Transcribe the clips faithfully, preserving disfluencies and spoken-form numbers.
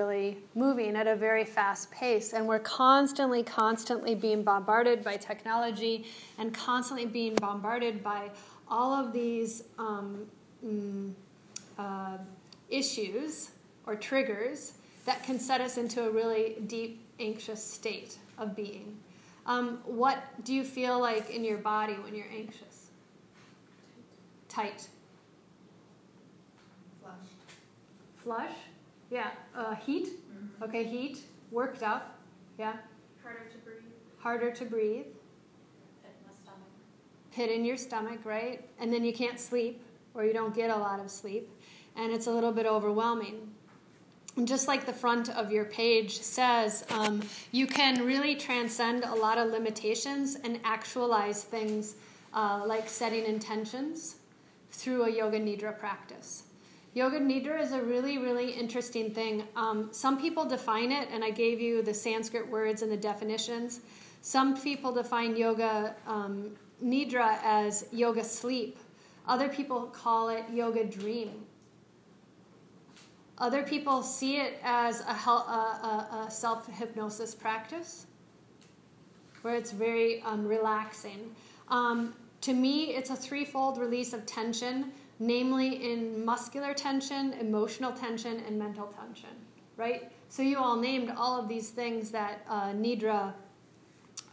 really moving at a very fast pace, and we're constantly, constantly being bombarded by technology and constantly being bombarded by all of these um, mm, uh, issues or triggers that can set us into a really deep, anxious state of being. Um, what do you feel like in your body when you're anxious? Tight. Flush. Flush? Yeah. Uh, heat? Mm-hmm. Okay, heat. Worked up. Yeah. Harder to breathe. Harder to breathe. Pit in the stomach. Pit in your stomach, right? And then you can't sleep, or you don't get a lot of sleep, and it's a little bit overwhelming. And just like the front of your page says, um, you can really transcend a lot of limitations and actualize things uh, like setting intentions through a Yoga Nidra practice. Yoga Nidra is a really, really interesting thing. Um, some people define it, and I gave you the Sanskrit words and the definitions. Some people define Yoga um, Nidra as yoga sleep. Other people call it yoga dream. Other people see it as a, a, a, a self-hypnosis practice where it's very um, relaxing. Um, to me, it's a threefold release of tension, namely in muscular tension, emotional tension, and mental tension, right? So you all named all of these things that uh, Nidra,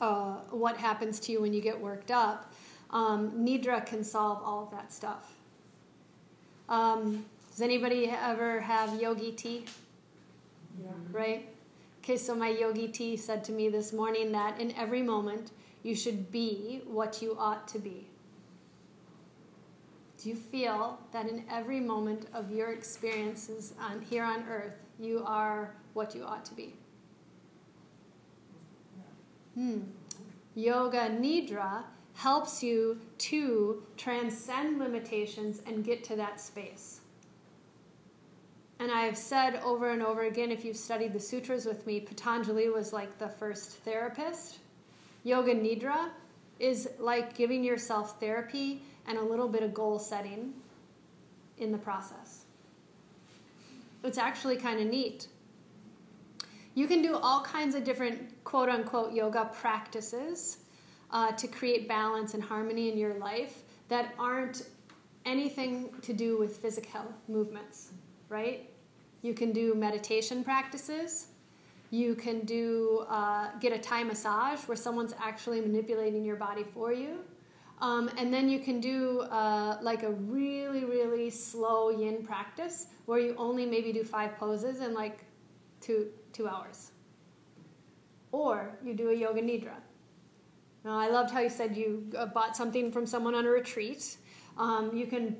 uh, what happens to you when you get worked up. Um, Nidra can solve all of that stuff. Um, does anybody ever have yogi tea? Yeah. Right? Okay, so my yogi tea said to me this morning that in every moment you should be what you ought to be. Do you feel that in every moment of your experiences on, here on earth, you are what you ought to be? Hmm. Yoga Nidra helps you to transcend limitations and get to that space. And I've said over and over again, if you've studied the sutras with me, Patanjali was like the first therapist. Yoga Nidra is like giving yourself therapy and a little bit of goal setting in the process. It's actually kind of neat. You can do all kinds of different quote-unquote yoga practices uh, to create balance and harmony in your life that aren't anything to do with physical movements, right? You can do meditation practices. You can do uh, get a Thai massage where someone's actually manipulating your body for you. Um, and then you can do uh, like a really, really slow yin practice where you only maybe do five poses in like two, two hours. Or you do a Yoga Nidra. Now, I loved how you said you bought something from someone on a retreat. Um, you can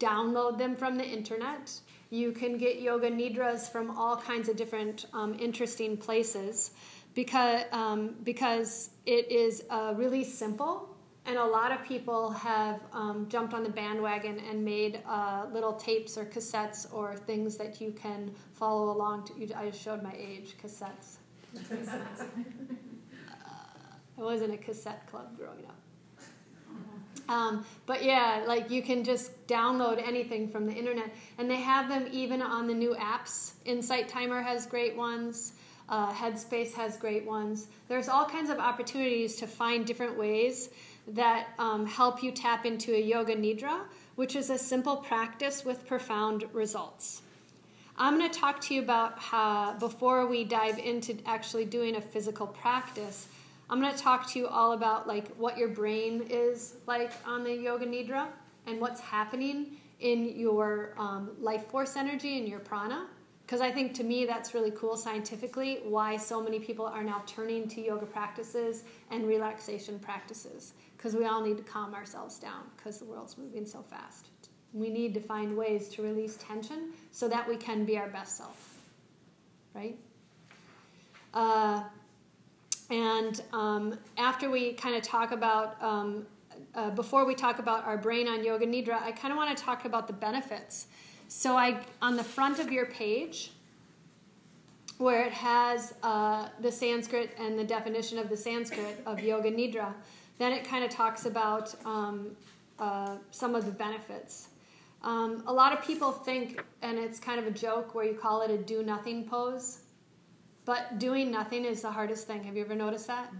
download them from the internet. You can get Yoga Nidras from all kinds of different um, interesting places because, um, because it is uh, really simple. And a lot of people have um, jumped on the bandwagon and made uh, little tapes or cassettes or things that you can follow along to. You, I showed my age, cassettes. uh, I was in a cassette club growing up. Um, but yeah, like you can just download anything from the internet. And they have them even on the new apps. Insight Timer has great ones. Uh, Headspace has great ones. There's all kinds of opportunities to find different ways that um, help you tap into a Yoga Nidra, which is a simple practice with profound results. I'm going to talk to you about how, before we dive into actually doing a physical practice, I'm going to talk to you all about like what your brain is like on the Yoga Nidra and what's happening in your um, life force energy and your prana. Because I think, to me, that's really cool scientifically, why so many people are now turning to yoga practices and relaxation practices. Because we all need to calm ourselves down because the world's moving so fast. We need to find ways to release tension so that we can be our best self, right? Uh, and um, after we kind of talk about, um, uh, before we talk about our brain on Yoga Nidra, I kind of want to talk about the benefits. So I on the front of your page, where it has uh, the Sanskrit and the definition of the Sanskrit of Yoga Nidra, then it kind of talks about um, uh, some of the benefits. Um, a lot of people think, and it's kind of a joke where you call it a do nothing pose, but doing nothing is the hardest thing. Have you ever noticed that?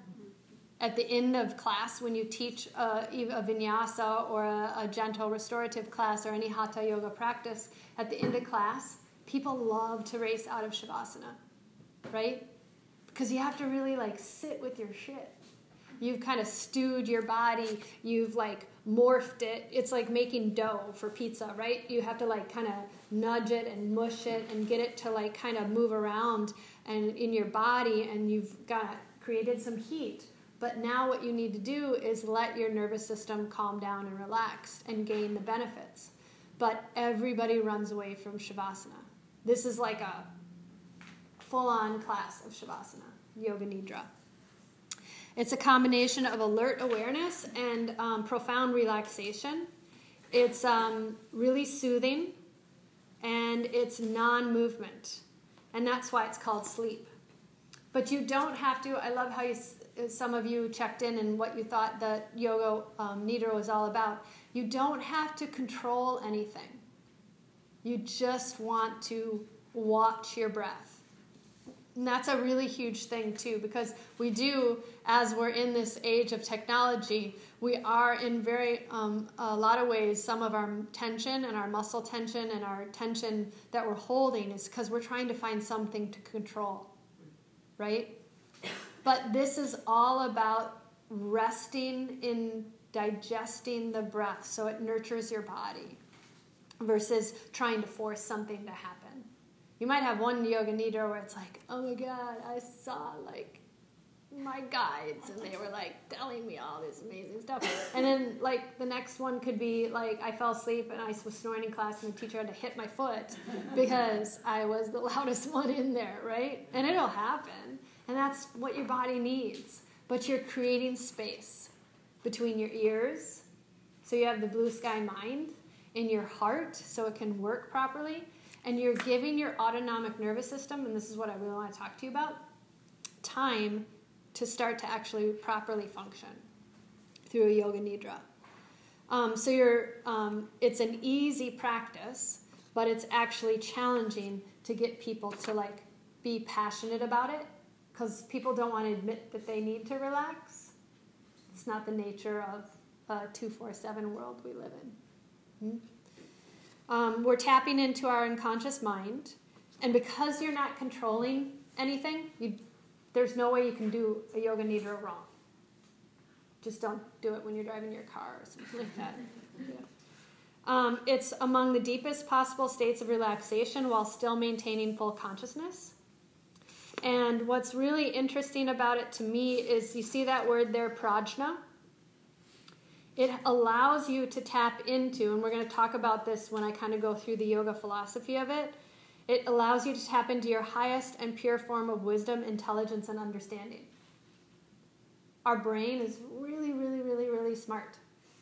At the end of class, when you teach a, a vinyasa or a, a gentle restorative class or any hatha yoga practice, at the end of class, people love to race out of shavasana, right? Because you have to really like sit with your shit. You've kind of stewed your body. You've like morphed it. It's like making dough for pizza, right? You have to like kind of nudge it and mush it and get it to like kind of move around and in your body, and you've got created some heat. But now what you need to do is let your nervous system calm down and relax and gain the benefits. But everybody runs away from shavasana. This is like a full-on class of shavasana, yoga nidra. It's a combination of alert awareness and um, profound relaxation. It's um, really soothing, and it's non-movement. And that's why it's called sleep. But you don't have to. I love how you, some of you checked in and what you thought that yoga um, nidra was all about. You don't have to control anything. You just want to watch your breath. And that's a really huge thing, too, because we do, as we're in this age of technology, we are in very, um, a lot of ways, some of our tension and our muscle tension and our tension that we're holding is because we're trying to find something to control, right? But this is all about resting in digesting the breath so it nurtures your body versus trying to force something to happen. You might have one yoga nidra where it's like, oh my God, I saw like my guides and they were like telling me all this amazing stuff. And then like the next one could be like I fell asleep and I was snoring in class and the teacher had to hit my foot because I was the loudest one in there, right? And it'll happen. And that's what your body needs. But you're creating space between your ears so you have the blue sky mind in your heart so it can work properly. And you're giving your autonomic nervous system, and this is what I really want to talk to you about, time to start to actually properly function through a yoga nidra. Um, so you're, um, it's an easy practice, but it's actually challenging to get people to like be passionate about it because people don't want to admit that they need to relax. It's not the nature of a two four seven world we live in. Hmm? Um, we're tapping into our unconscious mind, and because you're not controlling anything, you, there's no way you can do a yoga nidra wrong. Just don't do it when you're driving your car or something like that. Yeah. Um, it's among the deepest possible states of relaxation while still maintaining full consciousness. And what's really interesting about it to me is you see that word there, prajna. It allows you to tap into, and we're going to talk about this when I kind of go through the yoga philosophy of it, it allows you to tap into your highest and pure form of wisdom, intelligence, and understanding. Our brain is really, really, really, really smart,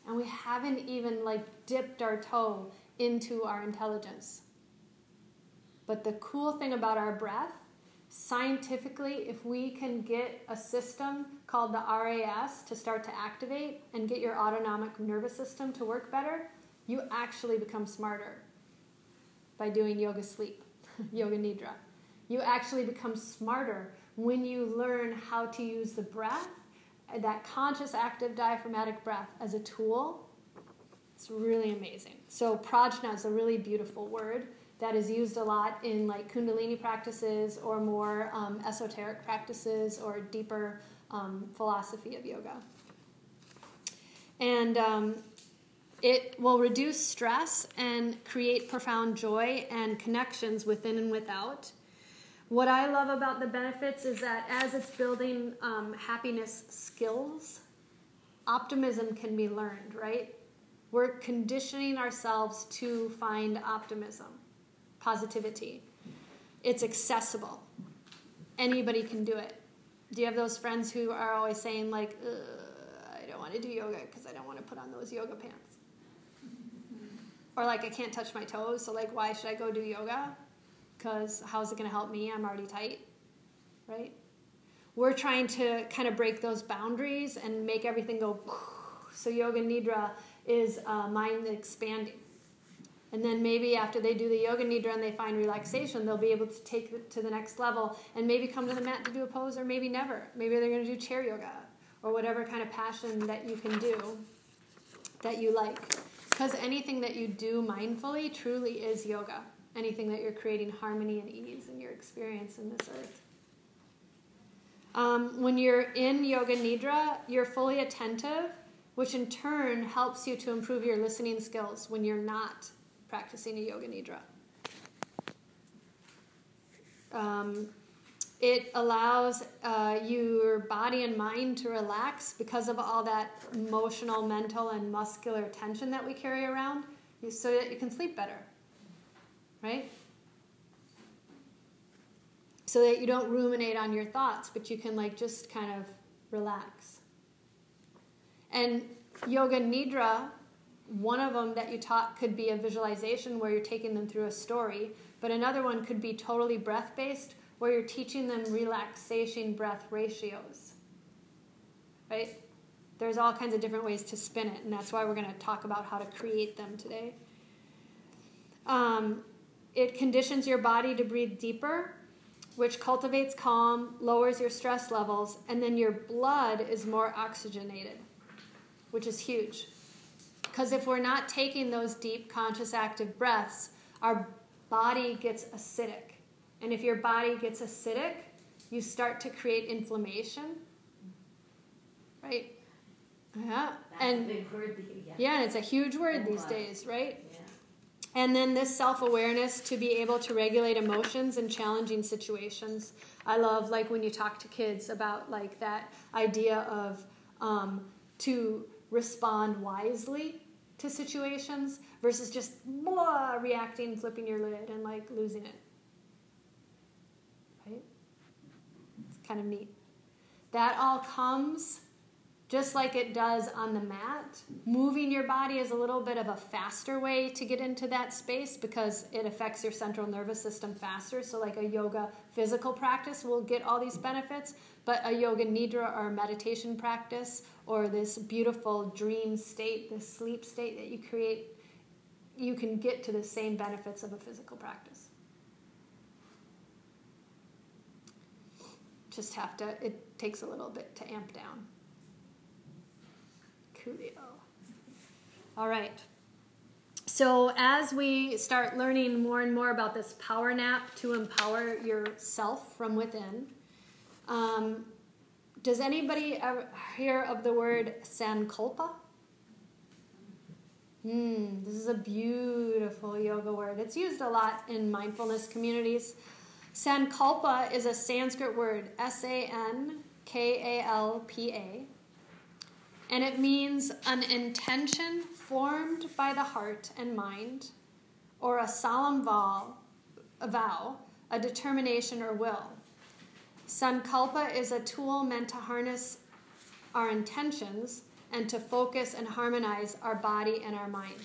and we haven't even like dipped our toe into our intelligence. But the cool thing about our breath, scientifically, if we can get a system called the R A S to start to activate and get your autonomic nervous system to work better, you actually become smarter by doing yoga sleep, yoga nidra. You actually become smarter when you learn how to use the breath, that conscious, active, diaphragmatic breath as a tool. It's really amazing. So prajna is a really beautiful word that is used a lot in like Kundalini practices or more um, esoteric practices or deeper um, philosophy of yoga. And um, it will reduce stress and create profound joy and connections within and without. What I love about the benefits is that as it's building um, happiness skills, optimism can be learned, right? We're conditioning ourselves to find optimism. Positivity. It's accessible. Anybody can do it. Do you have those friends who are always saying like, I don't want to do yoga because I don't want to put on those yoga pants? Or like, I can't touch my toes, so like, why should I go do yoga? Because how's it going to help me? I'm already tight, right? We're trying to kind of break those boundaries and make everything go, so yoga nidra is uh, mind expanding. And then maybe after they do the Yoga Nidra and they find relaxation, they'll be able to take it to the next level and maybe come to the mat to do a pose, or maybe never. Maybe they're going to do chair yoga or whatever kind of passion that you can do that you like. Because anything that you do mindfully truly is yoga. Anything that you're creating harmony and ease in your experience in this earth. Um, when you're in Yoga Nidra, you're fully attentive, which in turn helps you to improve your listening skills when you're not practicing a Yoga Nidra. Um, it allows uh, your body and mind to relax because of all that emotional, mental, and muscular tension that we carry around, so that you can sleep better, right? So that you don't ruminate on your thoughts, but you can like just kind of relax. And Yoga Nidra, one of them that you taught could be a visualization where you're taking them through a story, but another one could be totally breath-based where you're teaching them relaxation breath ratios, right? There's all kinds of different ways to spin it, and that's why we're going to talk about how to create them today. Um, it conditions your body to breathe deeper, which cultivates calm, lowers your stress levels, and then your blood is more oxygenated, which is huge. Because if we're not taking those deep, conscious, active breaths, our body gets acidic. And if your body gets acidic, you start to create inflammation, right? Yeah. That's and, a big word. Yeah. yeah, and it's a huge word and these blood. days, right? Yeah. And then this self-awareness to be able to regulate emotions in challenging situations. I love, like, when you talk to kids about, like, that idea of um, to respond wisely to situations versus just blah, reacting, flipping your lid, and, like, losing it. Right? It's kind of neat. That all comes just like it does on the mat. Moving your body is a little bit of a faster way to get into that space because it affects your central nervous system faster. So like a yoga physical practice will get all these benefits, but a Yoga Nidra or a meditation practice or this beautiful dream state, this sleep state that you create, you can get to the same benefits of a physical practice. Just have to, it takes a little bit to amp down. All right. So as we start learning more and more about this power nap to empower yourself from within, um, does anybody ever hear of the word Sankalpa? Mm, this is a beautiful yoga word. It's used a lot in mindfulness communities. Sankalpa is a Sanskrit word, S A N K A L P A. And it means an intention formed by the heart and mind, or a solemn vow, a, vow, a determination or will. Sankalpa is a tool meant to harness our intentions and to focus and harmonize our body and our mind.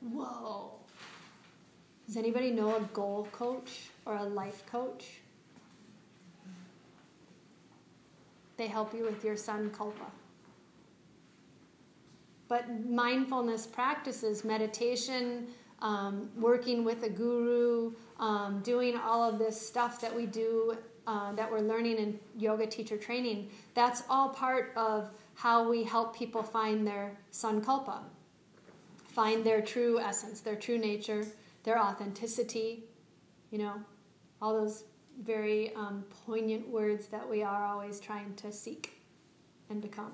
Whoa. Does anybody know a goal coach or a life coach? They help you with your sankalpa. But mindfulness practices, meditation, um, working with a guru, um, doing all of this stuff that we do, uh, that we're learning in yoga teacher training, that's all part of how we help people find their sankalpa, find their true essence, their true nature, their authenticity, you know, all those very um, poignant words that we are always trying to seek and become.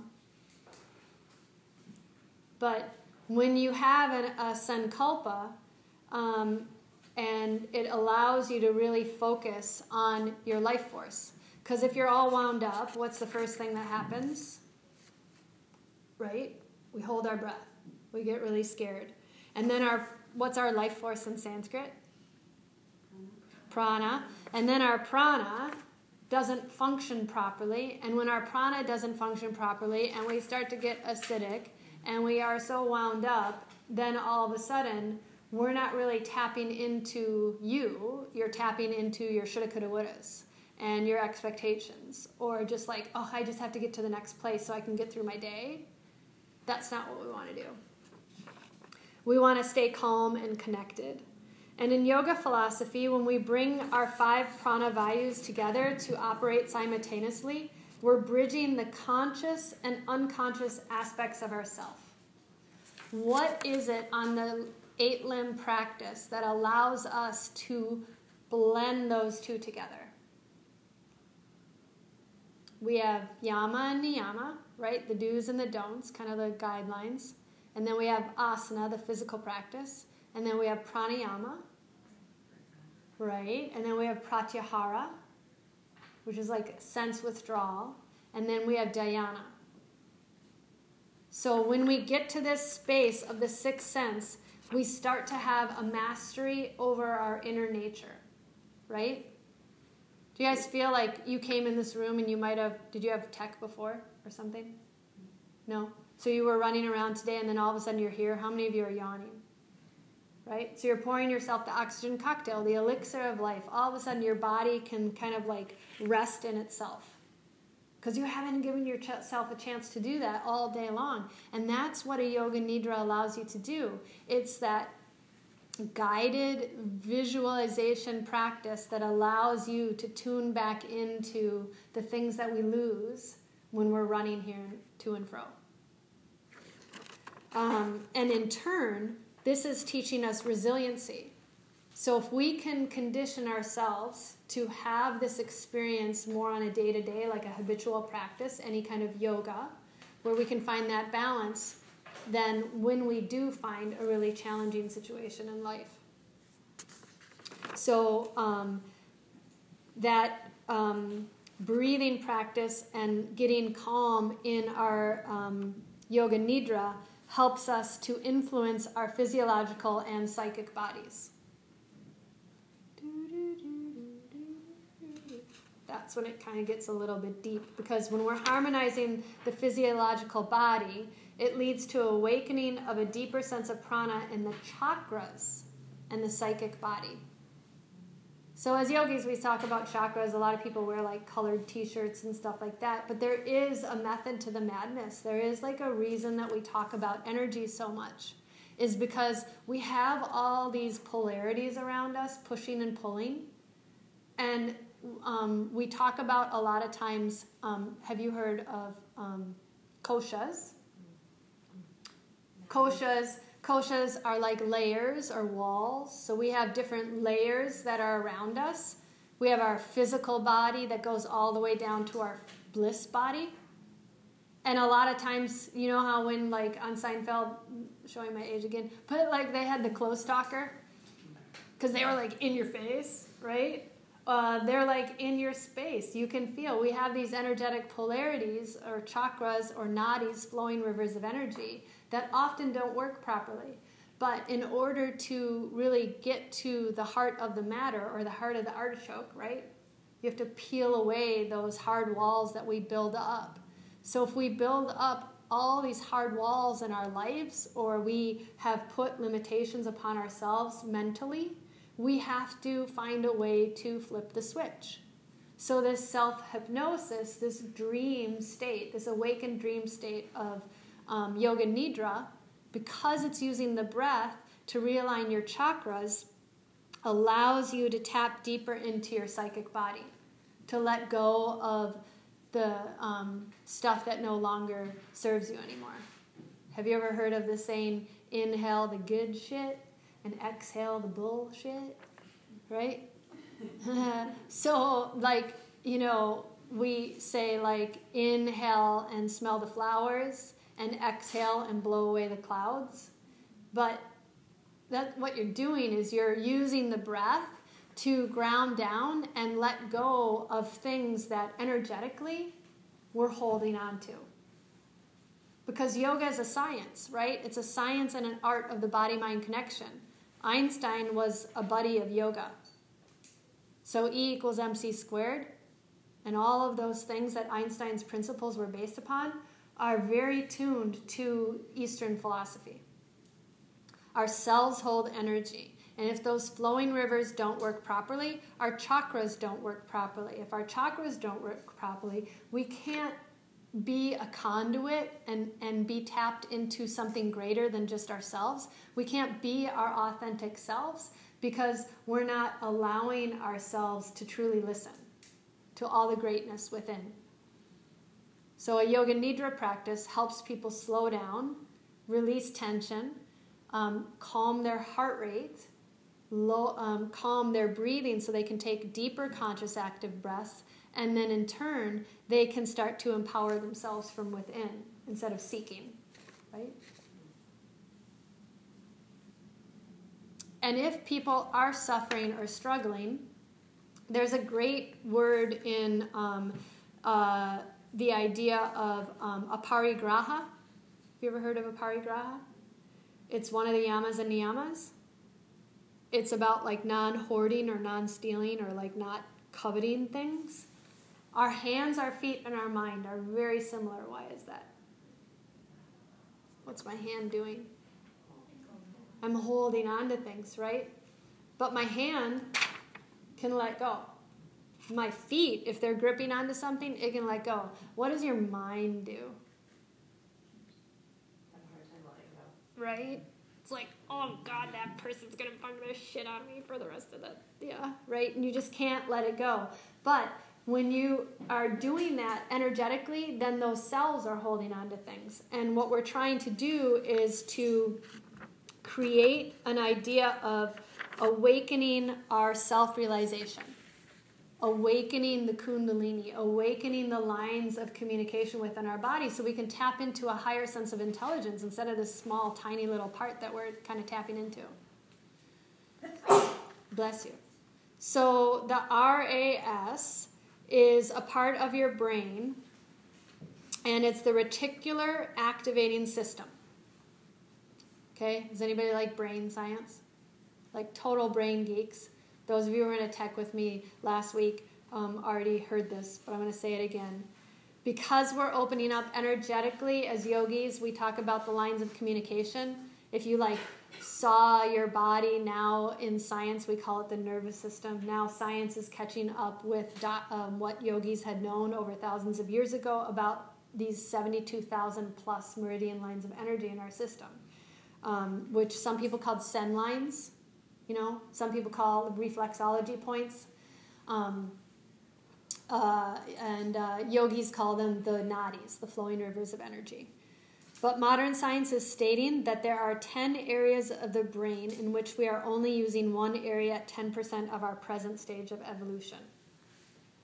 But when you have an, a sankalpa, um, and it allows you to really focus on your life force, because if you're all wound up, what's the first thing that happens? Right? We hold our breath. We get really scared. And then our what's our life force in Sanskrit? Prana. And then our prana doesn't function properly. And when our prana doesn't function properly and we start to get acidic and we are so wound up, then all of a sudden we're not really tapping into you. You're tapping into your shoulda, coulda, wouldas and your expectations. Or just like, oh, I just have to get to the next place so I can get through my day. That's not what we want to do. We want to stay calm and connected. And in yoga philosophy, when we bring our five prana vayus together to operate simultaneously, we're bridging the conscious and unconscious aspects of ourself. What is it on the eight-limb practice that allows us to blend those two together? We have Yama and Niyama, right? The do's and the don'ts, kind of the guidelines. And then we have asana, the physical practice. And then we have pranayama, right? And then we have pratyahara, which is like sense withdrawal. And then we have dhyana. So when we get to this space of the sixth sense, we start to have a mastery over our inner nature, right? Do you guys feel like you came in this room and you might have, did you have tech before or something? No? So you were running around today and then all of a sudden you're here. How many of you are yawning? Right? So you're pouring yourself the oxygen cocktail, the elixir of life. All of a sudden your body can kind of like rest in itself. Because you haven't given yourself a chance to do that all day long. And that's what a yoga nidra allows you to do. It's that guided visualization practice that allows you to tune back into the things that we lose when we're running here to and fro. Um, and in turn, this is teaching us resiliency. So if we can condition ourselves to have this experience more on a day-to-day, like a habitual practice, any kind of yoga, where we can find that balance, then when we do find a really challenging situation in life. So um, that um, breathing practice and getting calm in our um, yoga nidra helps us to influence our physiological and psychic bodies. That's when it kind of gets a little bit deep, because when we're harmonizing the physiological body, it leads to awakening of a deeper sense of prana in the chakras and the psychic body. So as yogis, we talk about chakras. A lot of people wear like colored t-shirts and stuff like that, but there is a method to the madness. There is like a reason that we talk about energy so much, is because we have all these polarities around us pushing and pulling, and Um, we talk about a lot of times, um, have you heard of um, koshas? Koshas? Koshas are like layers or walls. So we have different layers that are around us. We have our physical body that goes all the way down to our bliss body. And a lot of times, you know how when like on Seinfeld, showing my age again, but like they had the clothes talker because they were like in your face, right? Uh, they're like in your space. You can feel. We have these energetic polarities or chakras or nadis, flowing rivers of energy, that often don't work properly. But in order to really get to the heart of the matter or the heart of the artichoke, right, you have to peel away those hard walls that we build up. So if we build up all these hard walls in our lives, or we have put limitations upon ourselves mentally, we have to find a way to flip the switch. So this self-hypnosis, this dream state, this awakened dream state of um, yoga nidra, because it's using the breath to realign your chakras, allows you to tap deeper into your psychic body, to let go of the um, stuff that no longer serves you anymore. Have you ever heard of the saying, inhale the good shit, and exhale the bullshit, right? So, like, you know, we say, like, inhale and smell the flowers, and exhale and blow away the clouds. But that what you're doing is you're using the breath to ground down and let go of things that energetically we're holding on to. Because yoga is a science, right? It's a science and an art of the body-mind connection. Einstein was a buddy of yoga. So E equals M C squared, and all of those things that Einstein's principles were based upon are very tuned to Eastern philosophy. Our cells hold energy, and if those flowing rivers don't work properly, our chakras don't work properly. If our chakras don't work properly, we can't be a conduit and, and be tapped into something greater than just ourselves. We can't be our authentic selves because we're not allowing ourselves to truly listen to all the greatness within. So a Yoga Nidra practice helps people slow down, release tension, um, calm their heart rate, low, um, calm their breathing so they can take deeper conscious active breaths, and then in turn, they can start to empower themselves from within instead of seeking, right? And if people are suffering or struggling, there's a great word in um, uh, the idea of um, aparigraha. Have you ever heard of aparigraha? It's one of the yamas and niyamas. It's about like non-hoarding or non-stealing or like not coveting things. Our hands, our feet, and our mind are very similar. Why is that? What's my hand doing? I'm holding on to things, right? But my hand can let go. My feet, if they're gripping onto something, it can let go. What does your mind do? I have a hard time letting go. Right? It's like, oh, God, that person's going to bug the shit out of me for the rest of the... Yeah, right? And you just can't let it go. But when you are doing that energetically, then those cells are holding on to things. And what we're trying to do is to create an idea of awakening our self-realization, awakening the Kundalini, awakening the lines of communication within our body so we can tap into a higher sense of intelligence instead of this small, tiny little part that we're kind of tapping into. Bless you. So the R A S is a part of your brain, and it's the Reticular Activating System. Okay, does anybody like brain science? Like total brain geeks. Those of you who were in a tech with me last week um, already heard this, but I'm going to say it again. Because we're opening up energetically as yogis, we talk about the lines of communication. If you like saw your body now in science, we call it the nervous system. Now science is catching up with dot, um, what yogis had known over thousands of years ago about these seventy-two thousand plus meridian lines of energy in our system, um, which some people called sen lines. You know, some people call reflexology points, um, uh, and uh, yogis call them the nadis, the flowing rivers of energy. But modern science is stating that there are ten areas of the brain in which we are only using one area at ten percent of our present stage of evolution.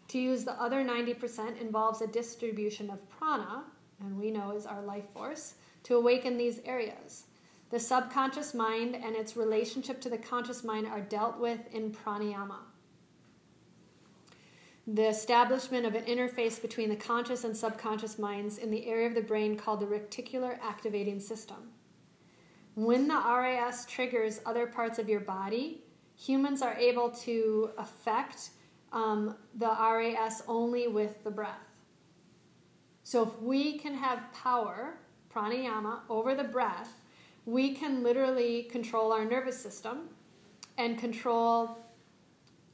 To use the other ninety percent involves a distribution of prana, and we know is our life force, to awaken these areas. The subconscious mind and its relationship to the conscious mind are dealt with in pranayama. The establishment of an interface between the conscious and subconscious minds in the area of the brain called the reticular activating system. When the R A S triggers other parts of your body, humans are able to affect um, the R A S only with the breath. So if we can have power, pranayama, over the breath, we can literally control our nervous system and control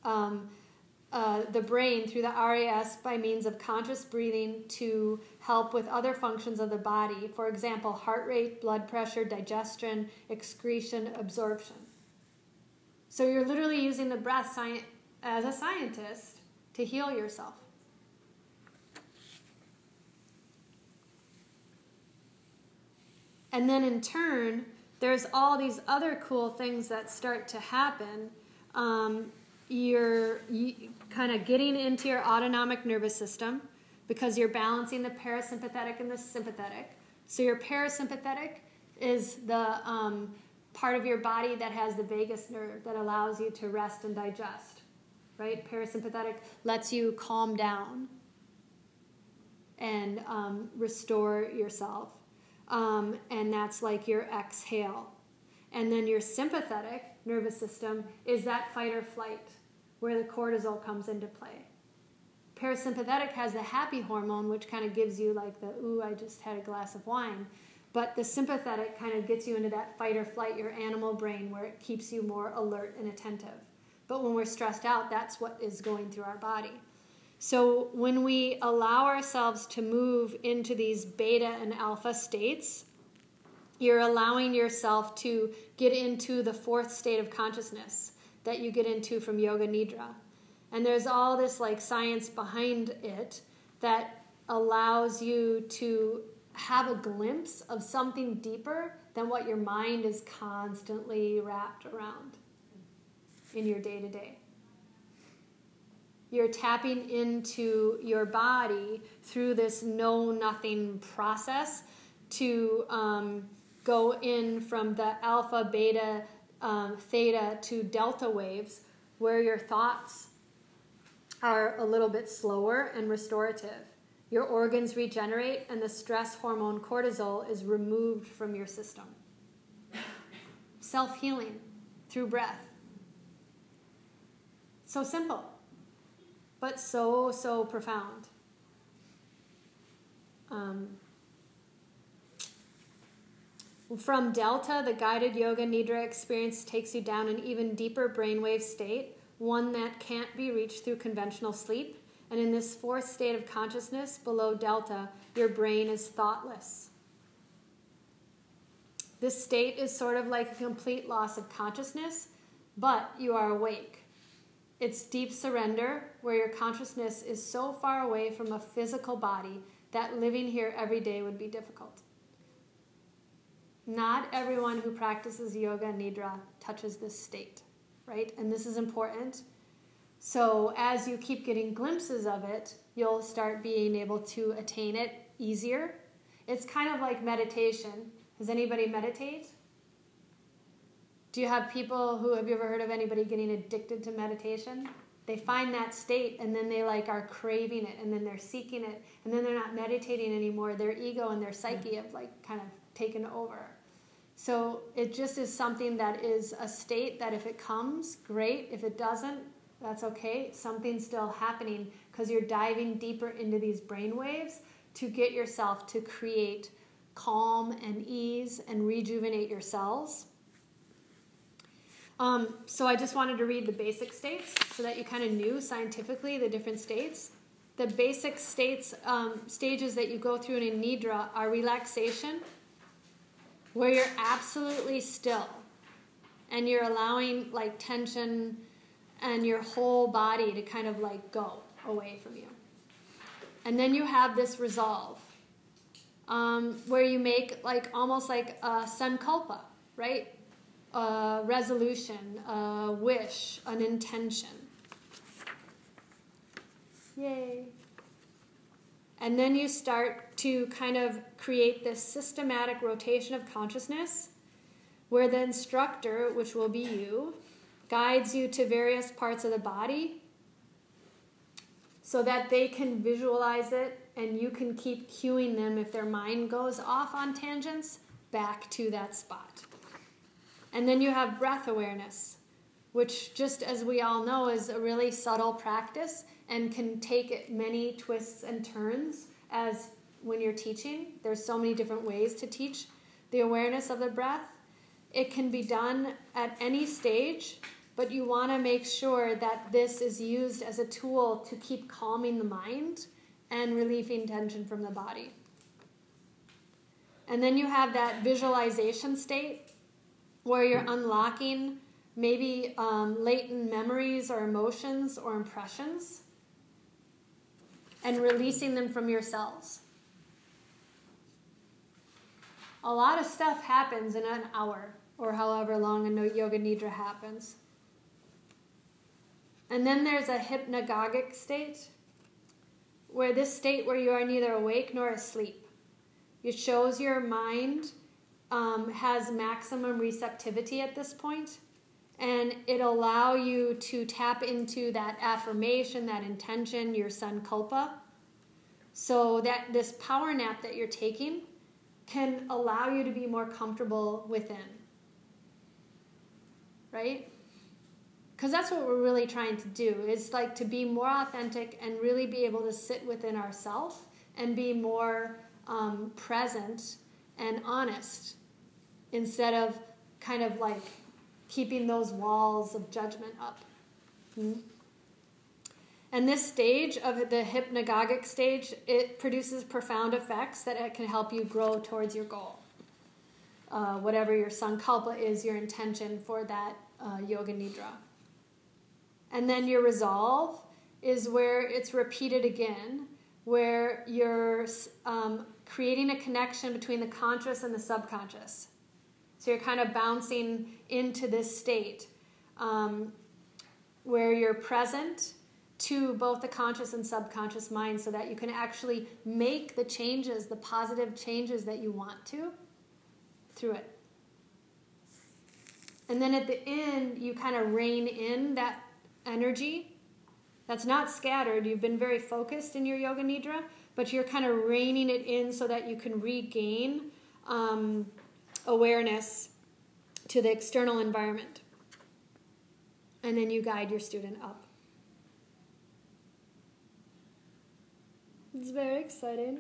um, uh, the brain through the R A S by means of conscious breathing to help with other functions of the body. For example, heart rate, blood pressure, digestion, excretion, absorption. So you're literally using the breath sci- as a scientist to heal yourself. And then in turn, there's all these other cool things that start to happen. Um, you're you, kind of getting into your autonomic nervous system because you're balancing the parasympathetic and the sympathetic. So your parasympathetic is the um, part of your body that has the vagus nerve that allows you to rest and digest, right? Parasympathetic lets you calm down and um, restore yourself. Um, and that's like your exhale. And then your sympathetic nervous system is that fight or flight where the cortisol comes into play. Parasympathetic has the happy hormone, which kind of gives you like the, ooh, I just had a glass of wine. But the sympathetic kind of gets you into that fight or flight, your animal brain, where it keeps you more alert and attentive. But when we're stressed out, that's what is going through our body. So when we allow ourselves to move into these beta and alpha states, you're allowing yourself to get into the fourth state of consciousness that you get into from Yoga Nidra. And there's all this like science behind it that allows you to have a glimpse of something deeper than what your mind is constantly wrapped around in your day-to-day. You're tapping into your body through this know-nothing process to um, go in from the alpha, beta, um, theta to delta waves, where your thoughts are a little bit slower and restorative. Your organs regenerate, and the stress hormone cortisol is removed from your system. Self-healing through breath. So simple, but so, so profound. Um, from Delta, the guided Yoga Nidra experience takes you down an even deeper brainwave state, one that can't be reached through conventional sleep. And in this fourth state of consciousness below Delta, your brain is thoughtless. This state is sort of like a complete loss of consciousness, but you are awake. It's deep surrender, where your consciousness is so far away from a physical body that living here every day would be difficult. Not everyone who practices Yoga Nidra touches this state, right? And this is important. So as you keep getting glimpses of it, you'll start being able to attain it easier. It's kind of like meditation. Does anybody meditate? Do you have people who, have you ever heard of anybody getting addicted to meditation? They find that state, and then they like are craving it, and then they're seeking it, and then they're not meditating anymore. Their ego and their psyche have like kind of taken over. So it just is something that is a state that if it comes, great. If it doesn't, that's okay. Something's still happening because you're diving deeper into these brainwaves to get yourself to create calm and ease and rejuvenate your cells. Um, so I just wanted to read the basic states so that you kind of knew scientifically the different states. The basic states, um, stages that you go through in Nidra are relaxation, where you're absolutely still and you're allowing like tension and your whole body to kind of like go away from you. And then you have this resolve, um, where you make like almost like a sankalpa, right? A resolution, a wish, an intention. Yay. And then you start to kind of create this systematic rotation of consciousness, where the instructor, which will be you, guides you to various parts of the body so that they can visualize it, and you can keep cueing them if their mind goes off on tangents back to that spot. And then you have breath awareness, which, just as we all know, is a really subtle practice and can take it many twists and turns as when you're teaching. There's so many different ways to teach the awareness of the breath. It can be done at any stage, but you want to make sure that this is used as a tool to keep calming the mind and relieving tension from the body. And then you have that visualization state, where you're unlocking maybe um, latent memories or emotions or impressions and releasing them from your cells. A lot of stuff happens in an hour, or however long a Yoga Nidra happens. And then there's a hypnagogic state, where this state where you are neither awake nor asleep. It shows your mind um, has maximum receptivity at this point, and it'll allow you to tap into that affirmation, that intention, your sankalpa, so that this power nap that you're taking can allow you to be more comfortable within, right? Because that's what we're really trying to do, is like to be more authentic and really be able to sit within ourselves and be more um, present and honest, instead of kind of like keeping those walls of judgment up. Mm-hmm. And this stage of the hypnagogic stage, it produces profound effects that it can help you grow towards your goal. Uh, whatever your sankalpa is, your intention for that uh, yoga nidra. And then your resolve is where it's repeated again, where you're um, creating a connection between the conscious and the subconscious. So you're kind of bouncing into this state um, where you're present to both the conscious and subconscious mind so that you can actually make the changes, the positive changes that you want to through it. And then at the end, you kind of rein in that energy that's not scattered. You've been very focused in your yoga nidra, but you're kind of reining it in so that you can regain um, awareness to the external environment. And then you guide your student up. It's very exciting.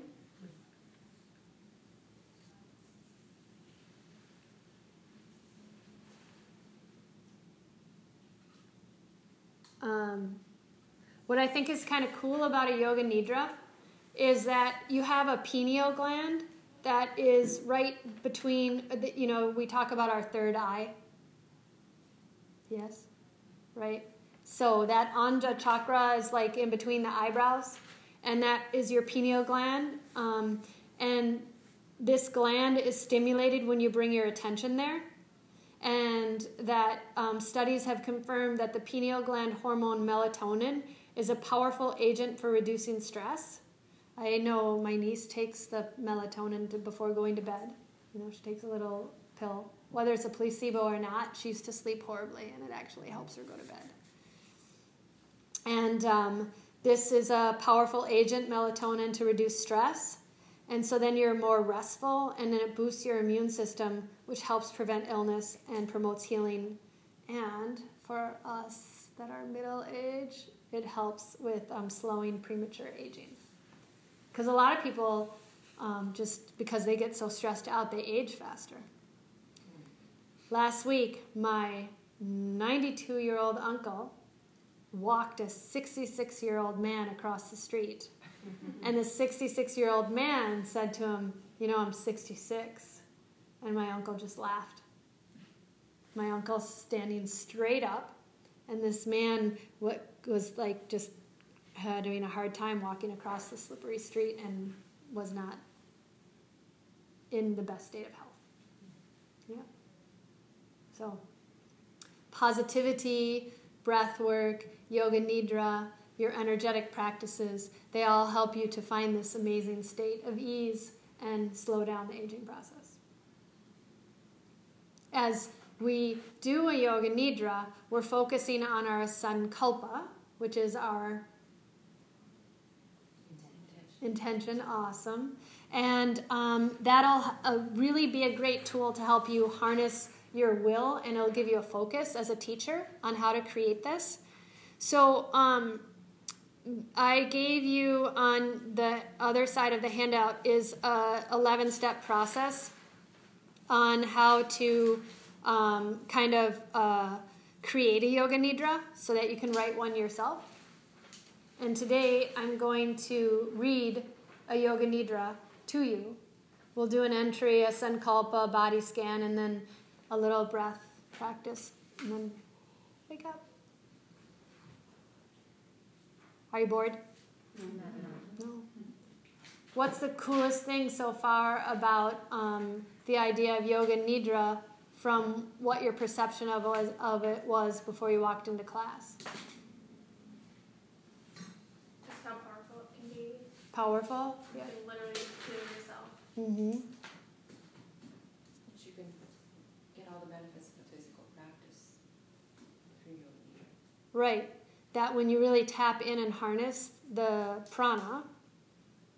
Um, what I think is kind of cool about a yoga nidra is that you have a pineal gland that is right between, you know, we talk about our third eye. Yes? Right? So that Ajna chakra is like in between the eyebrows, and that is your pineal gland. Um, and this gland is stimulated when you bring your attention there. And that um, studies have confirmed that the pineal gland hormone melatonin is a powerful agent for reducing stress. I know my niece takes the melatonin to, before going to bed. You know, she takes a little pill. Whether it's a placebo or not, she used to sleep horribly, and it actually helps her go to bed. And um, this is a powerful agent, melatonin, to reduce stress. And so then you're more restful, and then it boosts your immune system, which helps prevent illness and promotes healing. And for us that are middle age, it helps with um, slowing premature aging. Because a lot of people, um, just because they get so stressed out, they age faster. Last week, my ninety-two-year-old uncle walked a sixty-six-year-old man across the street. And the sixty-six-year-old man said to him, you know, I'm sixty-six. And my uncle just laughed. My uncle's standing straight up. And this man was like just having a hard time walking across the slippery street and was not in the best state of health. Yeah. So positivity, breath work, yoga nidra, your energetic practices, they all help you to find this amazing state of ease and slow down the aging process. As we do a yoga nidra, we're focusing on our sankalpa, which is our intention. intention awesome. And um, that'll uh, really be a great tool to help you harness your will, and it'll give you a focus as a teacher on how to create this. So, um, I gave you on the other side of the handout is a eleven-step process on how to um, kind of uh, create a yoga nidra so that you can write one yourself. And today I'm going to read a yoga nidra to you. We'll do an entry, a sankalpa, body scan, and then a little breath practice, and then wake up. Are you bored? No. No. What's the coolest thing so far about um, the idea of yoga nidra from what your perception of, was, of it was before you walked into class? Just how powerful it can be. Powerful? You yeah. can literally heal yourself. Mm-hmm. But you can get all the benefits of the physical practice through yoga nidra. Right. That when you really tap in and harness the prana,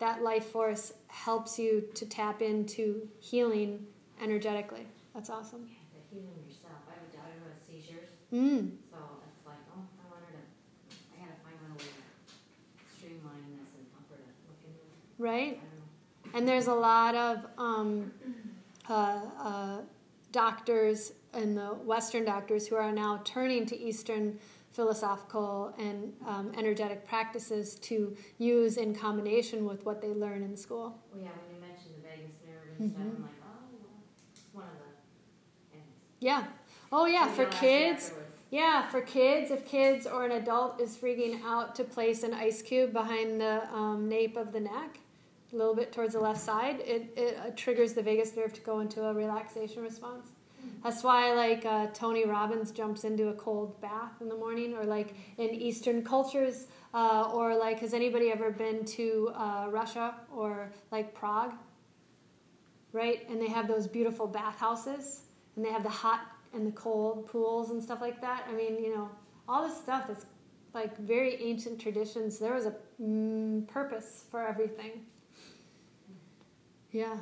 that life force helps you to tap into healing energetically. That's awesome. Yeah, the healing yourself. I have a daughter who has seizures. Mm. So it's like, oh, I wanted to, I had to find my way to streamline this and help her to look into it. Right. And there's a lot of um, uh, uh, doctors and the Western doctors who are now turning to Eastern philosophical and um, energetic practices to use in combination with what they learn in school. Well, yeah, when you mentioned the vagus nerve and mm-hmm. stuff, I'm like, oh, it's one of the ends. Yeah. Oh, yeah, for kids. Yeah, for kids, if kids or an adult is freaking out, to place an ice cube behind the um, nape of the neck, a little bit towards the left side, it, it uh, triggers the vagus nerve to go into a relaxation response. Mm-hmm. That's why, like, uh, Tony Robbins jumps into a cold bath in the morning, or, like, in Eastern cultures, uh, or, like, has anybody ever been to uh, Russia or, like, Prague, right? And they have those beautiful bathhouses, and they have the hot and the cold pools and stuff like that. I mean, you know, all this stuff that's like very ancient traditions. There was a mm, purpose for everything. Yeah.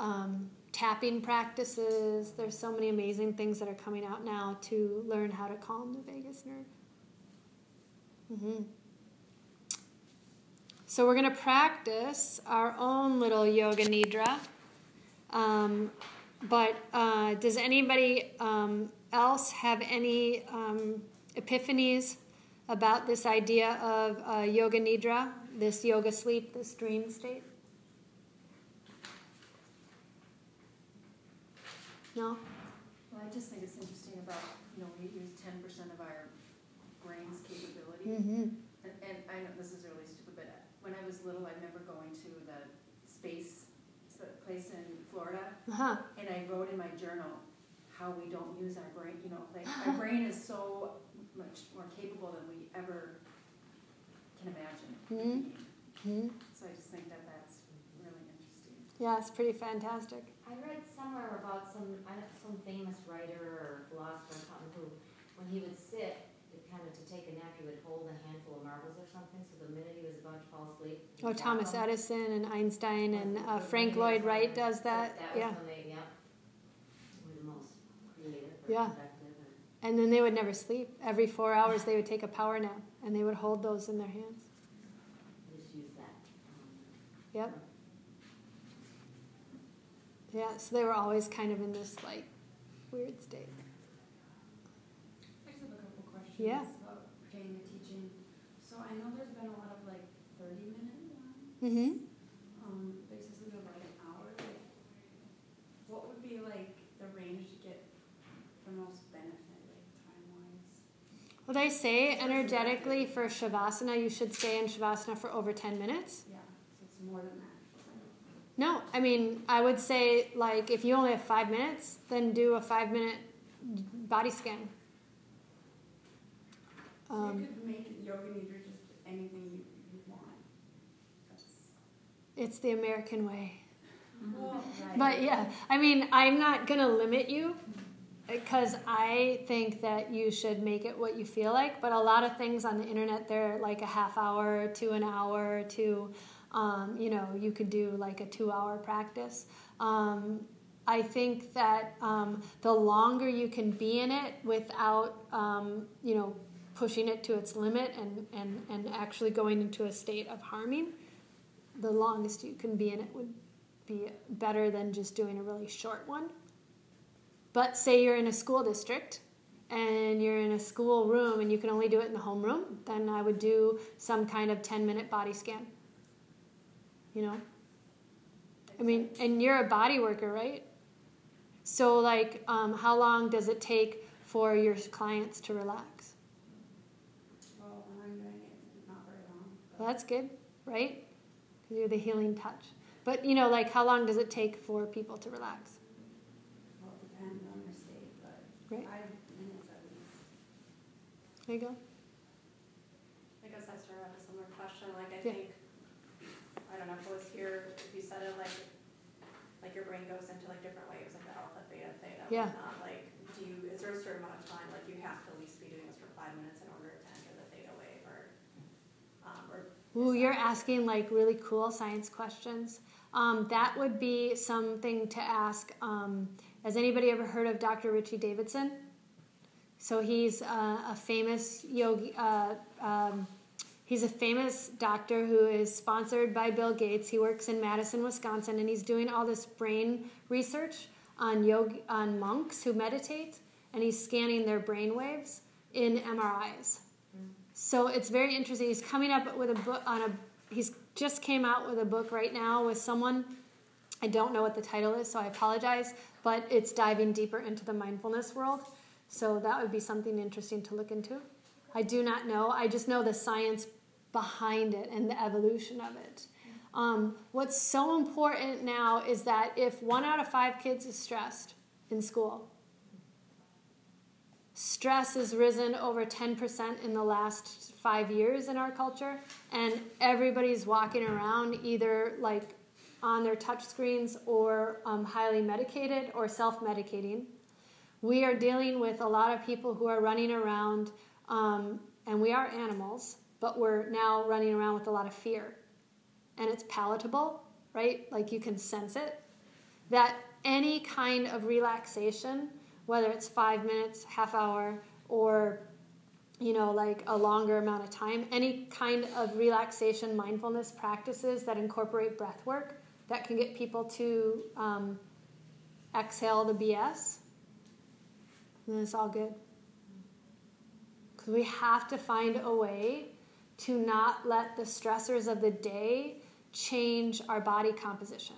Um, tapping practices. There's so many amazing things that are coming out now to learn how to calm the vagus nerve. Mm-hmm. So we're going to practice our own little yoga nidra. Um, But uh, does anybody um, else have any um, epiphanies about this idea of uh, yoga nidra, this yoga sleep, this dream state? No? Well, I just think it's interesting about, you know, we use ten percent of our brain's capability. Mm-hmm. And, and I know this is really stupid, but when I was little, I remember going to the space place in Florida, uh-huh. and I wrote in my journal how we don't use our brain, you know, like our brain is so much more capable than we ever can imagine. Mm-hmm. Mm-hmm. So I just think that that's really interesting. Yeah, it's pretty fantastic. I read somewhere about some, I don't know, some famous writer or philosopher or something who, when he would sit kind of to take a nap, he would hold a handful of marbles or something, so the minute he was about to fall asleep. Oh, Thomas Edison and Einstein and uh, Frank Lloyd Wright does that. that yeah. They, yeah. Were the most creative or yeah. productive. And, and then they would never sleep. Every four hours they would take a power nap, and they would hold those in their hands. Just use that. Yep. Yeah, so they were always kind of in this, like, weird state. Yeah. About getting the teaching. So I know there's been a lot of like thirty minute ones. Mm-hmm. Um, there's just been about an hour. Like, what would be like the range to get the most benefit, like time wise? Well, they say so energetically for Shavasana, you should stay in Shavasana for over ten minutes. Yeah, so it's more than that. No, I mean, I would say like if you only have five minutes, then do a five minute body scan. Um, you could make yoga nidra just anything you, you want. That's... It's the American way. Well, right. But yeah, I mean, I'm not going to limit you because I think that you should make it what you feel like. But a lot of things on the internet, they're like a half hour to an hour to, um, you know, you could do like a two hour practice. Um, I think that um, the longer you can be in it without, um, you know, pushing it to its limit and, and, and actually going into a state of harming, the longest you can be in it would be better than just doing a really short one. But say you're in a school district and you're in a school room and you can only do it in the homeroom, then I would do some kind of ten-minute body scan. You know? I mean, and you're a body worker, right? So, like, um, how long does it take for your clients to relax? Well, that's good, right? Because you're the healing touch. But, you know, like, how long does it take for people to relax? Well, it depends on their state, but right. Five minutes at least. There you go. I guess I started out with a similar question. Like, I yeah. think, I don't know if it was here, if you said it, like, like your brain goes into, like, different waves, like the alpha, theta, theta, yeah. whatnot. Like, do you, is there a certain amount of time, like, you have to at least be doing this for five minutes in order to enter the theta wave, or... Um, or Ooh, you're asking like really cool science questions. Um, that would be something to ask. Um, has anybody ever heard of Doctor Richie Davidson? So he's uh, a famous yogi. Uh, um, he's a famous doctor who is sponsored by Bill Gates. He works in Madison, Wisconsin, and he's doing all this brain research on yogi, on monks who meditate, and he's scanning their brain waves in M R Is. So it's very interesting. He's coming up with a book on a, he's just came out with a book right now with someone. I don't know what the title is, so I apologize, but it's diving deeper into the mindfulness world. So that would be something interesting to look into. I do not know. I just know the science behind it and the evolution of it. Um, what's so important now is that if one out of five kids is stressed in school, stress has risen over ten percent in the last five years in our culture, and everybody's walking around either like on their touch screens or um, highly medicated or self-medicating. We are dealing with a lot of people who are running around, um, and we are animals, but we're now running around with a lot of fear. And it's palatable, right? Like you can sense it. That any kind of relaxation, whether it's five minutes, half hour, or, you know, like a longer amount of time, any kind of relaxation, mindfulness practices that incorporate breath work that can get people to um, exhale the B S, then it's all good. Because we have to find a way to not let the stressors of the day change our body composition.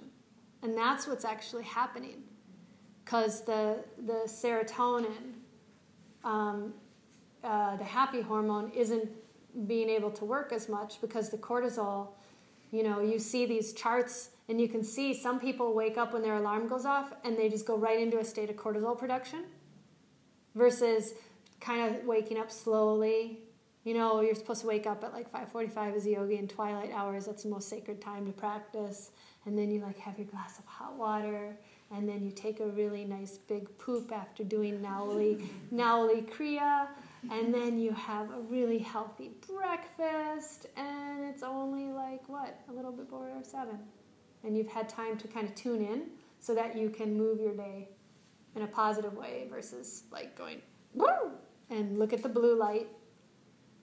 And that's what's actually happening. Because the the serotonin, um, uh, the happy hormone, isn't being able to work as much because the cortisol, you know, you see these charts and you can see some people wake up when their alarm goes off and they just go right into a state of cortisol production versus kind of waking up slowly. You know, you're supposed to wake up at like five forty-five as a yogi in twilight hours. That's the most sacred time to practice. And then you like have your glass of hot water. And then you take a really nice big poop after doing Nauli, Nauli Kriya. And then you have a really healthy breakfast. And it's only like, what, a little bit before seven. And you've had time to kind of tune in so that you can move your day in a positive way versus like going, woo, and look at the blue light.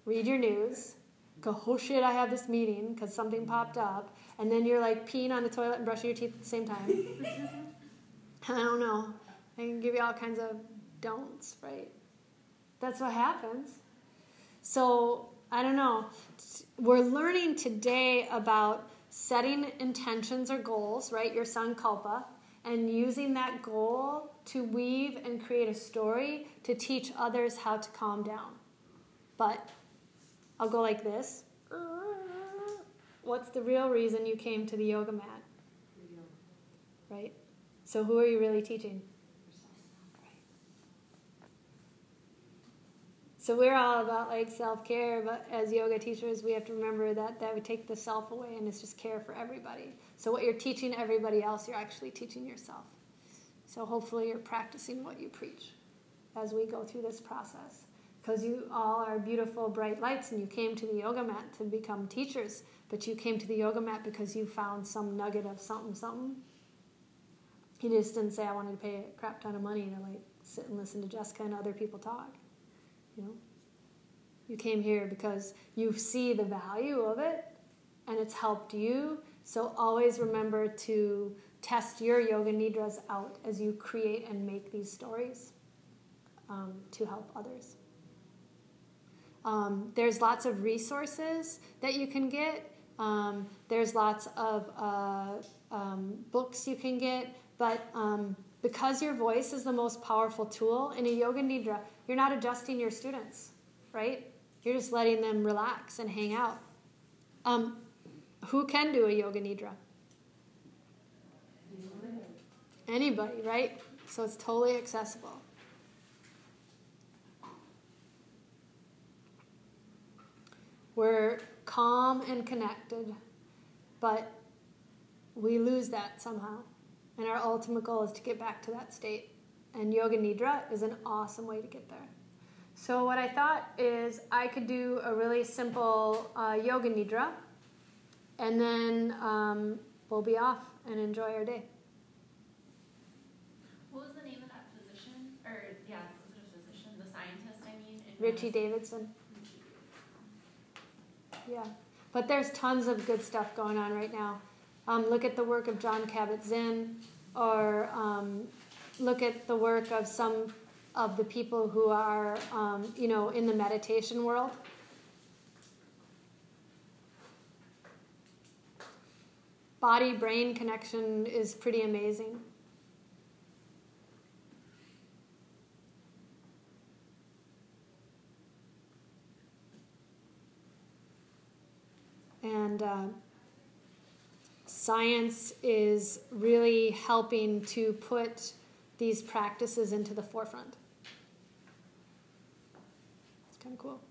Read your news, go, oh shit, I have this meeting because something popped up, and then you're like peeing on the toilet and brushing your teeth at the same time. I don't know. I can give you all kinds of don'ts, right? That's what happens. So, I don't know. We're learning today about setting intentions or goals, right? Your sankalpa, and using that goal to weave and create a story to teach others how to calm down. But I'll go like this. What's the real reason you came to the yoga mat? Right? So who are you really teaching? Right. So we're all about like self-care, but as yoga teachers, we have to remember that, that we take the self away and it's just care for everybody. So what you're teaching everybody else, you're actually teaching yourself. So hopefully you're practicing what you preach as we go through this process. Because you all are beautiful, bright lights, and you came to the yoga mat to become teachers, but you came to the yoga mat because you found some nugget of something, something. You just didn't say, I wanted to pay a crap ton of money to like sit and listen to Jessica and other people talk. You know, you came here because you see the value of it, and it's helped you. So always remember to test your yoga nidras out as you create and make these stories um, to help others. Um, there's lots of resources that you can get. Um, there's lots of uh, um, books you can get. But um, because your voice is the most powerful tool in a yoga nidra, you're not adjusting your students, right? You're just letting them relax and hang out. Um, who can do a yoga nidra? Anybody, right? So it's totally accessible. We're calm and connected, but we lose that somehow. And our ultimate goal is to get back to that state. And yoga nidra is an awesome way to get there. So what I thought is I could do a really simple uh, yoga nidra, and then um, we'll be off and enjoy our day. What was the name of that physician? Or, yeah, the physician, the scientist, I mean. Richie Davidson. Yeah, but there's tons of good stuff going on right now. Um, look at the work of John Kabat-Zinn, or um, look at the work of some of the people who are, um, you know, in the meditation world. body-brain connection is pretty amazing. And uh, science is really helping to put these practices into the forefront. It's kind of cool.